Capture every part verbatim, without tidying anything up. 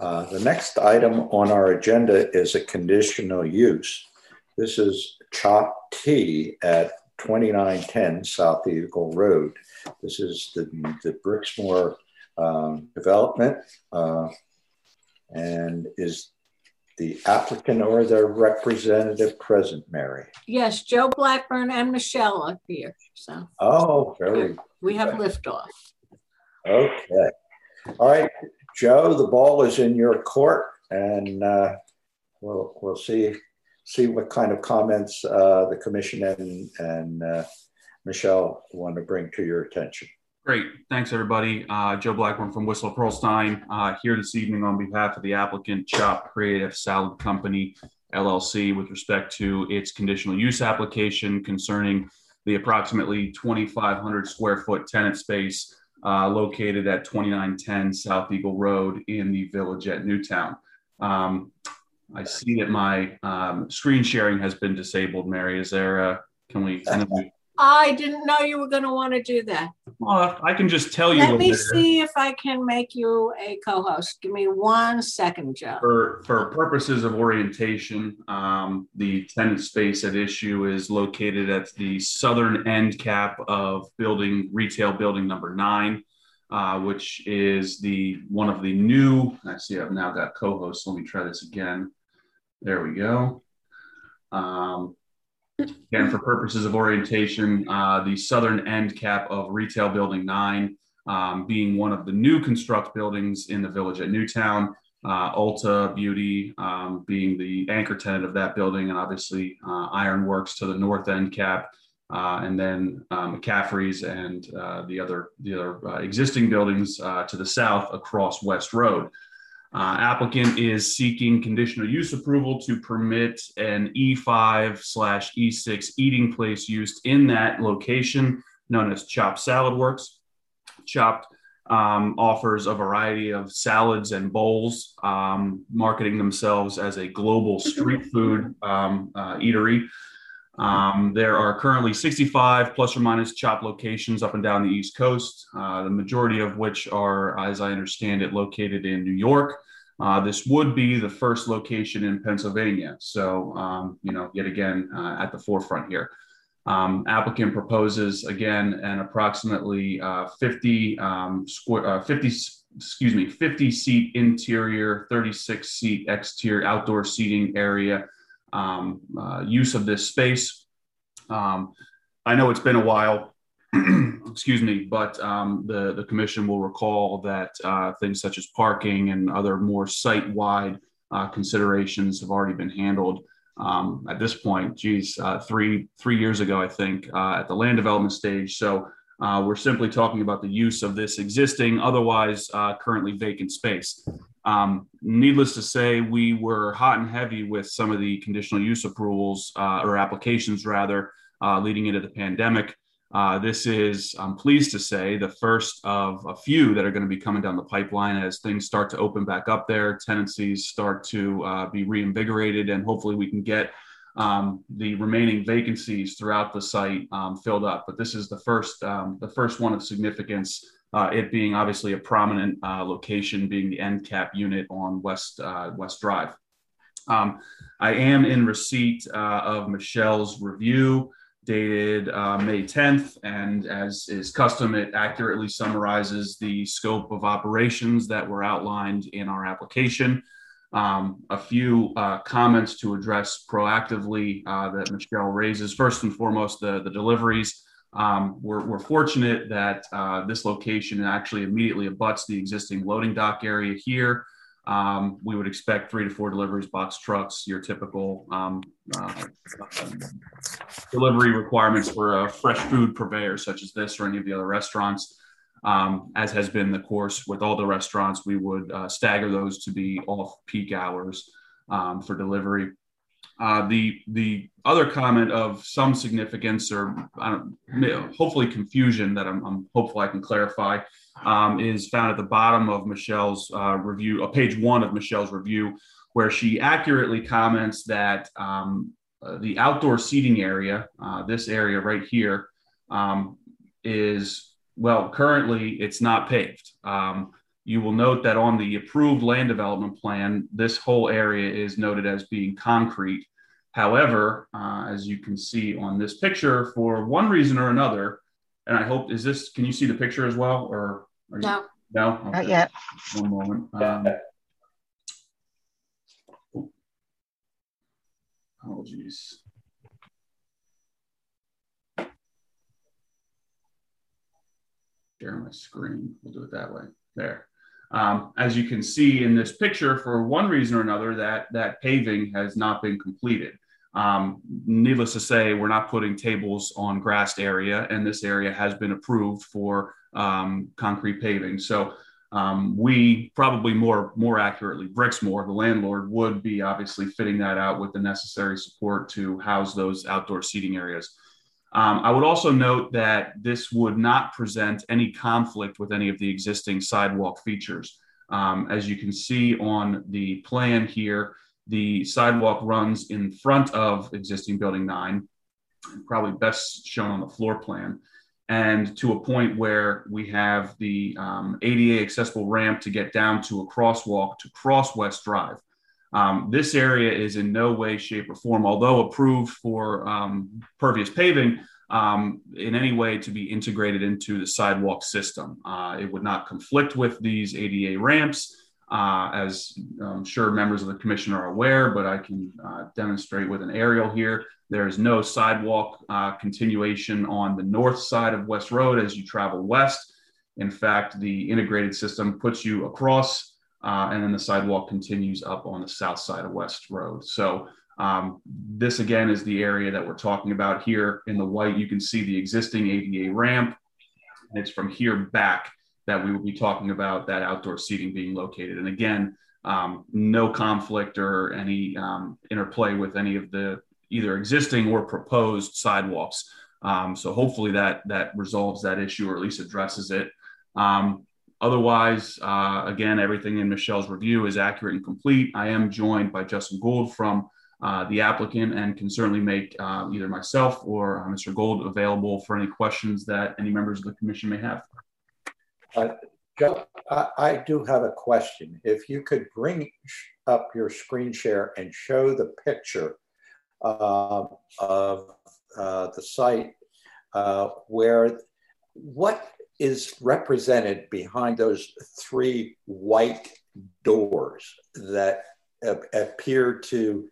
Uh, the next item on our agenda is a conditional use. This is Chopt Tea at twenty-nine ten South Eagle Road. This is the, the Bricksmore um, development uh, and is the applicant or their representative present, Mary? Yes, Joe Blackburn and Michelle up here. So. Oh, very. We have liftoff. Okay. All right, Joe, the ball is in your court, and uh, we'll we'll see see what kind of comments uh, the commission and and uh, Michelle want to bring to your attention. Great, thanks everybody. Uh, Joe Blackburn from Whistle Pearlstein uh, here this evening on behalf of the applicant Chopt Creative Salad Company L L C with respect to its conditional use application concerning the approximately twenty-five hundred square foot tenant space uh, located at twenty-nine ten South Eagle Road in the Village at Newtown. Um, I see that my um, screen sharing has been disabled. Mary, is there? A, can we? Can we I didn't know you were going to want to do that. Well, I can just tell you. Let me see if I can make you a co-host. Give me one second, Joe. For, for purposes of orientation, um, the tenant space at issue is located at the southern end cap of building retail building number nine, uh, which is the one of the new. I see I've now got co-hosts. Let me try this again. There we go. Um, Again, for purposes of orientation, uh, the southern end cap of Retail Building nine, um, being one of the new construct buildings in the Village at Newtown, uh, Ulta Beauty um, being the anchor tenant of that building, and obviously uh, Ironworks to the north end cap, uh, and then uh, McCaffrey's and uh, the other, the other uh, existing buildings uh, to the south across West Road. Uh, applicant is seeking conditional use approval to permit an E five slash E six eating place used in that location known as Chopt Salad Works. Chopt um, offers a variety of salads and bowls, um, marketing themselves as a global street food um, uh, eatery. Um, there are currently sixty-five plus or minus Chopt locations up and down the East Coast, uh, the majority of which are, as I understand it, located in New York. Uh, this would be the first location in Pennsylvania. So, um, you know, yet again, uh, at the forefront here. Um, applicant proposes, again, an approximately uh, fifty, um, square, uh, fifty, excuse me, fifty seat interior, thirty-six seat exterior outdoor seating area. Um, uh, use of this space. Um, I know it's been a while, excuse me, but um, the, the commission will recall that uh, things such as parking and other more site-wide uh, considerations have already been handled. Um, at this point, geez, uh, three, three years ago, I think, uh, at the land development stage. So uh, we're simply talking about the use of this existing, otherwise uh, currently vacant space. Um, needless to say, we were hot and heavy with some of the conditional use approvals uh, or applications rather uh, leading into the pandemic. Uh, this is, I'm pleased to say, the first of a few that are going to be coming down the pipeline as things start to open back up there, tenancies start to uh, be reinvigorated, and hopefully we can get um, the remaining vacancies throughout the site um, filled up. But this is the first, um, the first one of significance. Uh, it being obviously a prominent uh, location, being the end cap unit on West uh, West Drive. Um, I am in receipt uh, of Michelle's review dated uh, May tenth, and as is custom, it accurately summarizes the scope of operations that were outlined in our application. Um, a few uh, comments to address proactively uh, that Michelle raises. First and foremost, the, the deliveries. Um, we're, we're fortunate that uh, this location actually immediately abuts the existing loading dock area here. Um, we would expect three to four deliveries, box trucks, your typical um, uh, delivery requirements for a fresh food purveyor such as this or any of the other restaurants. Um, as has been the course with all the restaurants, we would uh, stagger those to be off-peak hours um, for delivery. Uh, the the other comment of some significance or I don't, hopefully confusion that I'm, I'm hopeful I can clarify um, is found at the bottom of Michelle's uh, review, uh, page one of Michelle's review, where she accurately comments that um, uh, the outdoor seating area, uh, this area right here, um, is, well, currently it's not paved. Um, you will note that on the approved land development plan, this whole area is noted as being concrete. However, uh, as you can see on this picture, for one reason or another, and I hope, is this, can you see the picture as well? Or are you, no, no? Okay. Not yet. One moment. Um, apologies. Share my screen. We'll do it that way. There. Um, as you can see in this picture, for one reason or another, that, that paving has not been completed. Um, needless to say, we're not putting tables on grassed area, and this area has been approved for um, concrete paving. So um, we probably more, more accurately, Bricksmore, the landlord, would be obviously fitting that out with the necessary support to house those outdoor seating areas. Um, I would also note that this would not present any conflict with any of the existing sidewalk features. Um, as you can see on the plan here, the sidewalk runs in front of existing building nine, probably best shown on the floor plan, and to a point where we have the um, A D A accessible ramp to get down to a crosswalk to cross West Drive. Um, this area is in no way, shape, or form, although approved for um, pervious paving, um, in any way to be integrated into the sidewalk system. Uh, it would not conflict with these A D A ramps, uh, as I'm sure members of the commission are aware, but I can uh, demonstrate with an aerial here. There is no sidewalk uh, continuation on the north side of West Road as you travel west. In fact, the integrated system puts you across Uh, and then the sidewalk continues up on the south side of West Road. So um, this, again, is the area that we're talking about here. In the white, you can see the existing A D A ramp. And it's from here back that we will be talking about that outdoor seating being located. And again, um, no conflict or any um, interplay with any of the either existing or proposed sidewalks. Um, so hopefully that, that resolves that issue, or at least addresses it. Um, Otherwise, uh, again, everything in Michelle's review is accurate and complete. I am joined by Justin Gold from uh, the applicant, and can certainly make uh, either myself or uh, Mister Gold available for any questions that any members of the commission may have. Uh, Joe, I, I do have a question. If you could bring up your screen share and show the picture uh, of uh, the site uh, where, what is represented behind those three white doors that appear to,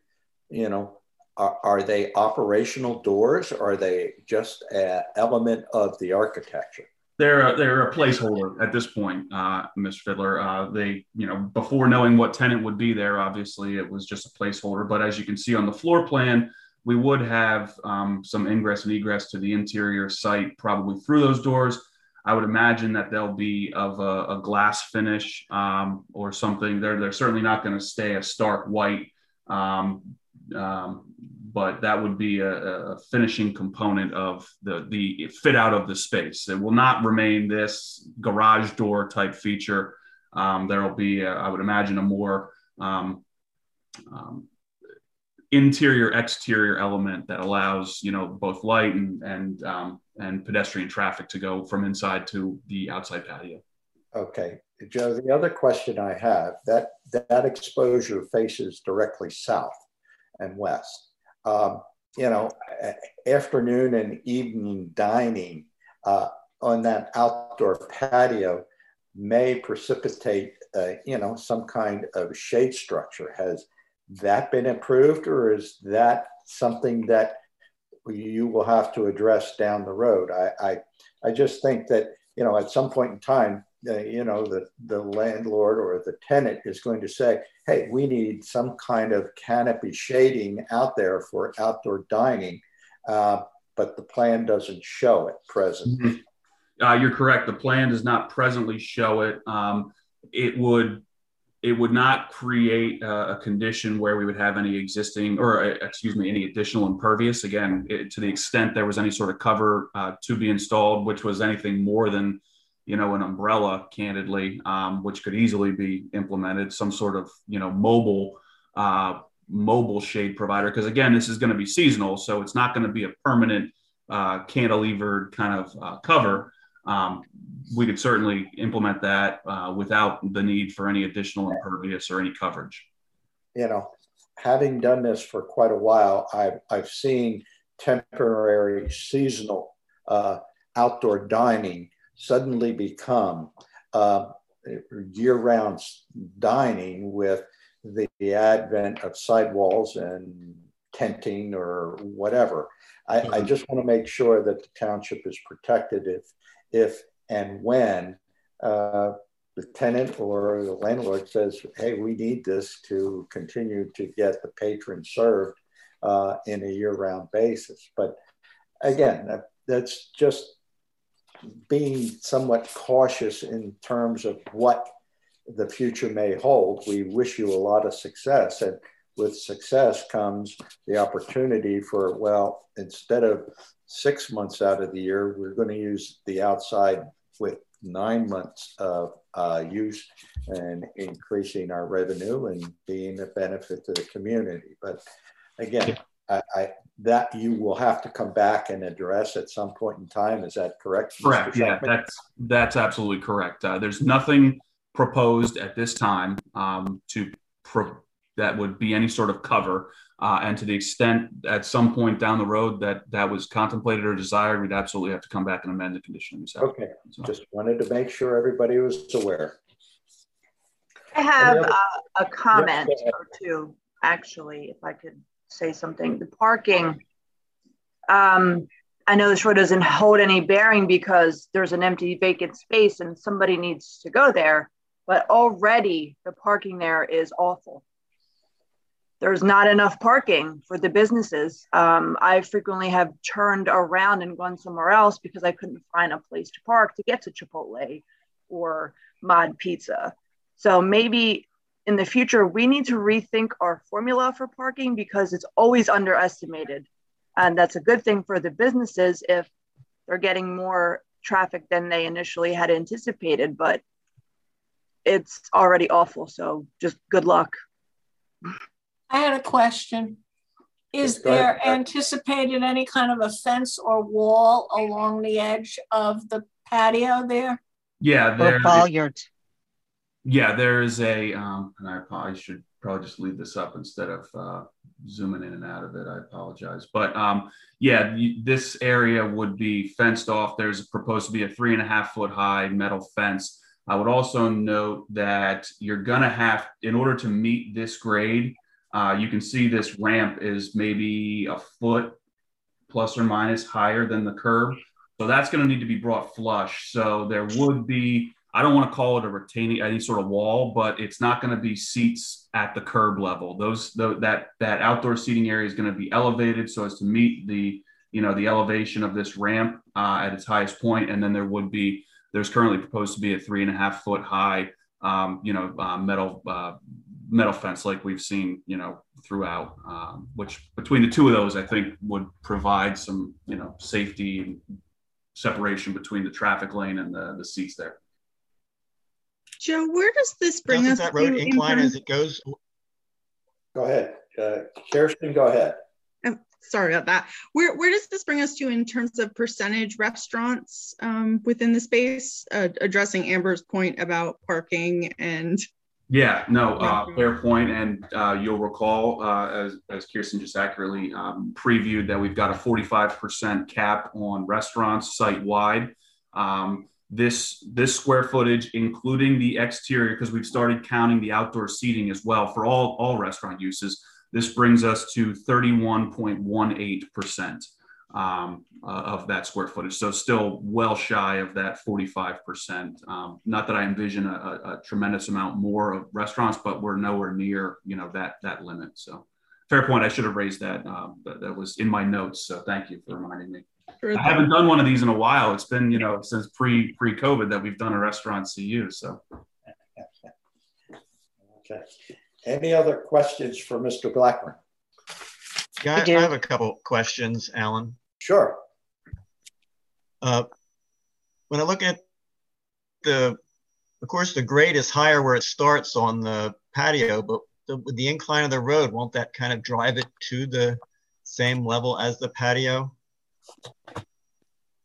you know, are, are they operational doors, or are they just an element of the architecture? They're a, they're a placeholder at this point, uh, Mister Fiddler. Uh, they, you know, before knowing what tenant would be there, obviously it was just a placeholder. But as you can see on the floor plan, we would have um, some ingress and egress to the interior site, probably through those doors. I would imagine that they'll be of a, a glass finish um, or something. They're, they're certainly not going to stay a stark white, um, um, but that would be a, a finishing component of the, the fit out of the space. It will not remain this garage door type feature. Um, there'll be, a, I would imagine, a more um, um, interior exterior element that allows, you know, both light and, and um, and pedestrian traffic to go from inside to the outside patio. Okay, Joe, the other question I have, that, that exposure faces directly south and west. Um, you know, afternoon and evening dining uh, on that outdoor patio may precipitate, uh, you know, some kind of shade structure. Has that been improved, or is that something that you will have to address down the road? I, I, I just think that, you know, at some point in time, uh, you know, the, the landlord or the tenant is going to say, hey, we need some kind of canopy shading out there for outdoor dining, uh, but the plan doesn't show it presently. Uh, you're correct. The plan does not presently show it. Um, it would It would not create a, a condition where we would have any existing, or uh, excuse me, any additional impervious. Again, it, to the extent there was any sort of cover uh, to be installed, which was anything more than, you know, an umbrella, candidly, um, which could easily be implemented, some sort of, you know, mobile, uh, mobile shade provider. Because again, this is going to be seasonal, so it's not going to be a permanent uh, cantilevered kind of uh, cover. um, we could certainly implement that uh, without the need for any additional impervious or any coverage. You know, having done this for quite a while, I've, I've seen temporary seasonal uh, outdoor dining suddenly become uh, year-round dining with the, the advent of sidewalls and tenting or whatever. I, I just want to make sure that the township is protected if, if and when uh, the tenant or the landlord says, hey, we need this to continue to get the patron served uh, in a year-round basis. But again, that, that's just being somewhat cautious in terms of what the future may hold. We wish you a lot of success, and with success comes the opportunity for, well, instead of six months out of the year, we're going to use the outside with nine months of uh, use, and increasing our revenue and being a benefit to the community. But again, I, I, that you will have to come back and address at some point in time. Is that correct? Correct. Yeah, that's, that's absolutely correct. Uh, there's nothing proposed at this time um, to pro that would be any sort of cover. Uh, and to the extent at some point down the road that that was contemplated or desired, we'd absolutely have to come back and amend the conditional use. Okay, so just wanted to make sure everybody was aware. I have uh, a comment yes, or two, actually, if I could say something. The parking, um, I know this road doesn't hold any bearing because there's an empty vacant space and somebody needs to go there, but already the parking there is awful. There's not enough parking for the businesses. Um, I frequently have turned around and gone somewhere else because I couldn't find a place to park to get to Chipotle or Mod Pizza. So maybe in the future, we need to rethink our formula for parking because it's always underestimated. And that's a good thing for the businesses if they're getting more traffic than they initially had anticipated, but it's already awful. So just good luck. I had a question. Is there anticipated any kind of a fence or wall along the edge of the patio there? Yeah, there. Yeah, there is a, um, and I probably should probably just leave this up instead of uh, zooming in and out of it. I apologize, but um, yeah, this area would be fenced off. There's proposed to be a three and a half foot high metal fence. I would also note that you're gonna have, in order to meet this grade. Uh, you can see this ramp is maybe a foot plus or minus higher than the curb. So that's going to need to be brought flush. So there would be, I don't want to call it a retaining, any sort of wall, but it's not going to be seats at the curb level. Those, the, that, that outdoor seating area is going to be elevated so as to meet the, you know, the elevation of this ramp uh, at its highest point. And then there would be, there's currently proposed to be a three and a half foot high, um, you know, uh, metal, uh, metal fence like we've seen, you know, throughout, um, which between the two of those, I think would provide some, you know, safety and separation between the traffic lane and the, the seats there. Joe, where does this bring us? That road incline as it goes? Go ahead, uh, Kirsten, go ahead. I'm sorry about that. Where, where does this bring us to in terms of percentage restaurants um, within the space, uh, addressing Amber's point about parking and Yeah, no, uh, fair point. And uh, you'll recall, uh, as, as Kirsten just accurately um, previewed, that we've got a forty-five percent cap on restaurants site-wide. Um, this, this square footage, including the exterior, because we've started counting the outdoor seating as well for all, all restaurant uses, this brings us to thirty-one point one eight percent um, uh, of that square footage. So still well shy of that forty-five percent. Um, not that I envision a, a tremendous amount more of restaurants, but we're nowhere near, you know, that, that limit. So fair point. I should have raised that. Um, that, that was in my notes. So thank you for reminding me. Sure. I haven't done one of these in a while. It's been, you know, since pre pre COVID that we've done a restaurant C U. So. Okay. Any other questions for Mister Blackburn? Yeah, I, I have a couple questions, Alan. Sure. Uh, when I look at the, of course, the grade is higher where it starts on the patio, but the, with the incline of the road, won't that kind of drive it to the same level as the patio?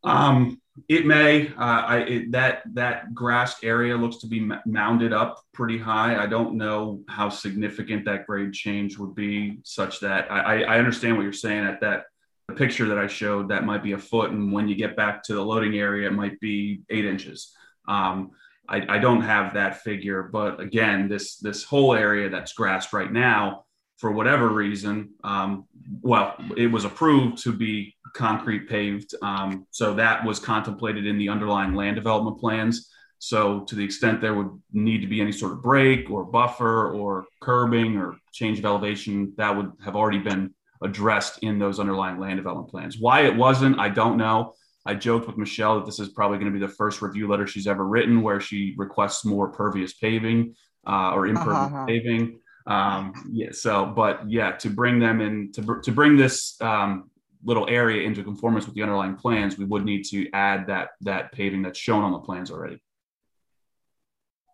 Um, It may. Uh, I it, that that grassed area looks to be mounded up pretty high. I don't know how significant that grade change would be, such that I, I understand what you're saying. At that the picture that I showed, that might be a foot, and when you get back to the loading area, it might be eight inches. Um, I, I don't have that figure, but again, this this whole area that's grassed right now, for whatever reason, um, well, it was approved to be concrete paved. Um, so that was contemplated in the underlying land development plans. So to the extent there would need to be any sort of break or buffer or curbing or change of elevation, that would have already been addressed in those underlying land development plans. Why it wasn't, I don't know. I joked with Michelle that this is probably going to be the first review letter she's ever written where she requests more pervious paving uh, or impervious uh-huh. paving. Um, yeah, so, but yeah, to bring them in, to, to bring this um, little area into conformance with the underlying plans, we would need to add that, that paving that's shown on the plans already.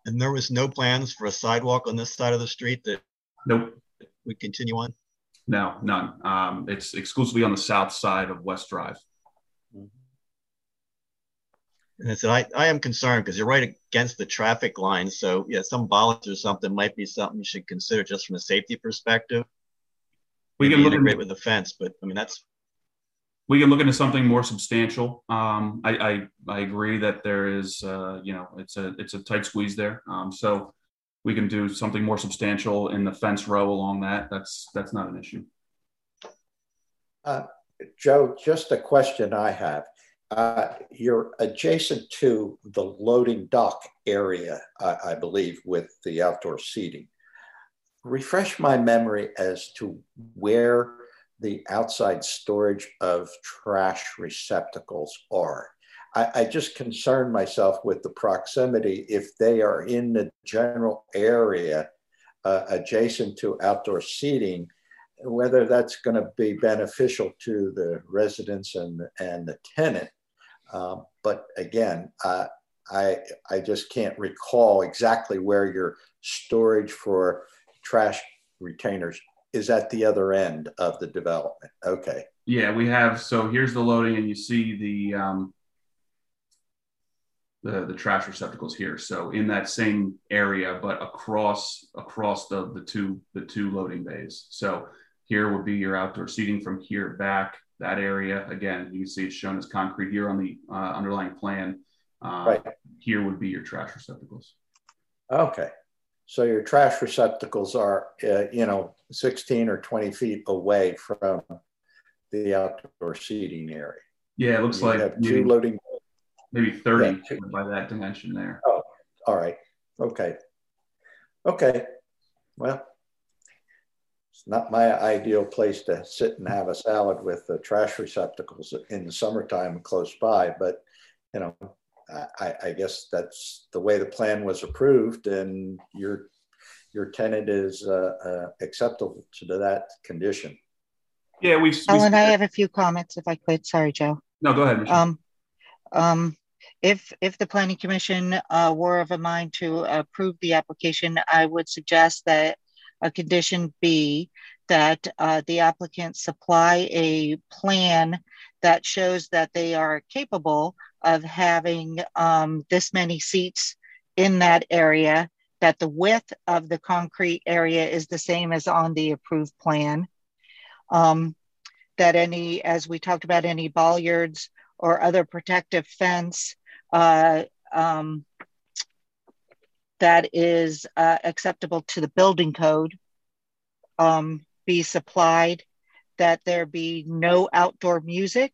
And there was no plans for a sidewalk on this side of the street that nope. we continue on? No, none. Um, it's exclusively on the south side of West Drive. And I said, I, I am concerned because you're right against the traffic line. So yeah, some bollards or something might be something you should consider just from a safety perspective. We Maybe can look integrate with the fence, but I mean, that's. We can look into something more substantial. Um, I, I, I agree that there is, uh, you know, it's a, it's a tight squeeze there. Um, so we can do something more substantial in the fence row along that. That's, that's not an issue. Uh, Joe, just a question I have. Uh, you're adjacent to the loading dock area, I, I believe, with the outdoor seating. Refresh my memory as to where the outside storage of trash receptacles are. I, I just concern myself with the proximity if they are in the general area uh, adjacent to outdoor seating, whether that's going to be beneficial to the residents and, and the tenant. Uh, but again, uh, I, I just can't recall exactly where your storage for trash retainers is at the other end of the development. Okay. Yeah, we have, so here's the loading and you see the, um, the, the trash receptacles here. So in that same area, but across, across the, the two, the two loading bays. So here would be your outdoor seating from here back. That area, again, you can see it's shown as concrete here on the uh, underlying plan. Uh, right. Here would be your trash receptacles. Okay. So your trash receptacles are, uh, you know, sixteen or twenty feet away from the outdoor seating area. Yeah, it looks you like have two maybe, loading. Maybe thirty yeah, by that dimension there. Oh, all right. Okay. Okay. Well. It's not my ideal place to sit and have a salad with the trash receptacles in the summertime close by, but you know, I, I guess that's the way the plan was approved, and your your tenant is uh, uh, acceptable to that condition. Yeah, we. Alan, I have a few comments if I could. Sorry, Joe. No, go ahead, Michelle. Um, um, if if the Planning Commission uh, were of a mind to approve the application, I would suggest that. A condition be that uh, the applicant supply a plan that shows that they are capable of having um, this many seats in that area, that the width of the concrete area is the same as on the approved plan, um, that any, as we talked about, any bollards or other protective fence uh, um, that is uh, acceptable to the building code um, be supplied, that there be no outdoor music.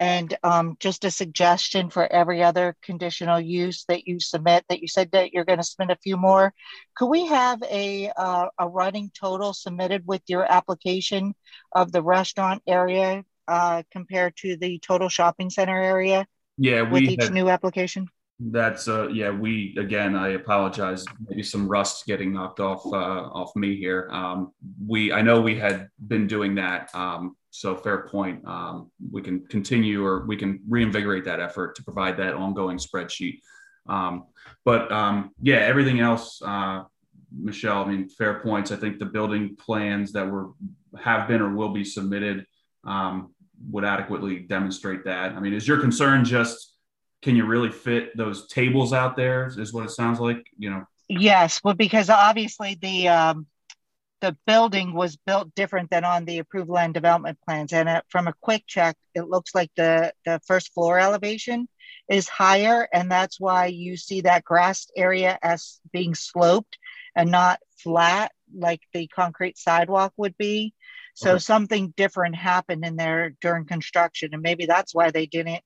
And um, just a suggestion for every other conditional use that you submit, that you said that you're gonna submit a few more. Could we have a, uh, a running total submitted with your application of the restaurant area uh, compared to the total shopping center area? Yeah, we with each have- new application? That's uh yeah we again I apologize, maybe some rust getting knocked off uh, off me here. Um, we I know we had been doing that, um, so fair point. Um, we can continue or we can reinvigorate that effort to provide that ongoing spreadsheet. Um, but um, yeah, everything else, uh, Michelle. I mean, fair points. I think the building plans that were have been or will be submitted. Um, would adequately demonstrate that. I mean, is your concern just, can you really fit those tables out there, is what it sounds like, you know? Yes. Well, because obviously the, um, the building was built different than on the approved land development plans. And uh, from a quick check, it looks like the, the first floor elevation is higher. And that's why you see that grass area as being sloped and not flat like the concrete sidewalk would be. So okay. Something different happened in there during construction. And maybe that's why they didn't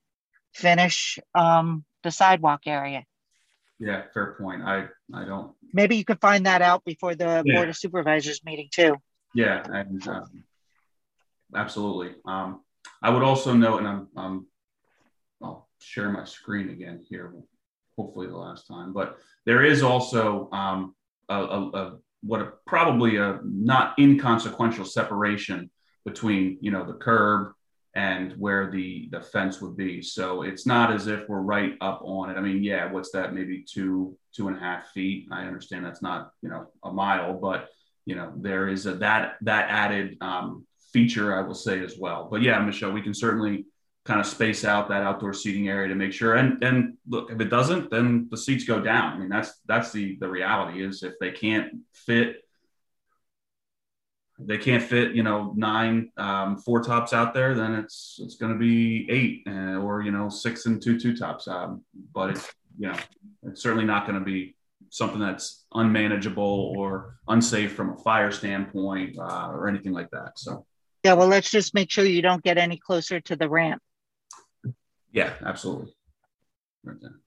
finish um, the sidewalk area. Yeah, fair point. I, I don't. Maybe you could find that out before the yeah. Board of Supervisors meeting too. Yeah, and, um, absolutely. Um, I would also note, and I'm, I'm, I'll share my screen again here, hopefully the last time, but there is also um, a, a, a what a, probably a not inconsequential separation between, you know, the curb and where the, the fence would be. So it's not as if we're right up on it. I mean, yeah, what's that? Maybe two, two and a half feet. I understand that's not, you know, a mile, but you know, there is a, that, that added um, feature, I will say as well. But yeah, Michelle, we can certainly kind of space out that outdoor seating area to make sure. And, and look, if it doesn't, then the seats go down. I mean, that's, that's the, the reality is if they can't fit, they can't fit, you know, nine um, four tops out there, then it's it's going to be eight uh, or, you know, six and two two tops. Um, but, it's, you know, it's certainly not going to be something that's unmanageable or unsafe from a fire standpoint uh, or anything like that. So, yeah, well, let's just make sure you don't get any closer to the ramp. Yeah, absolutely. Right there.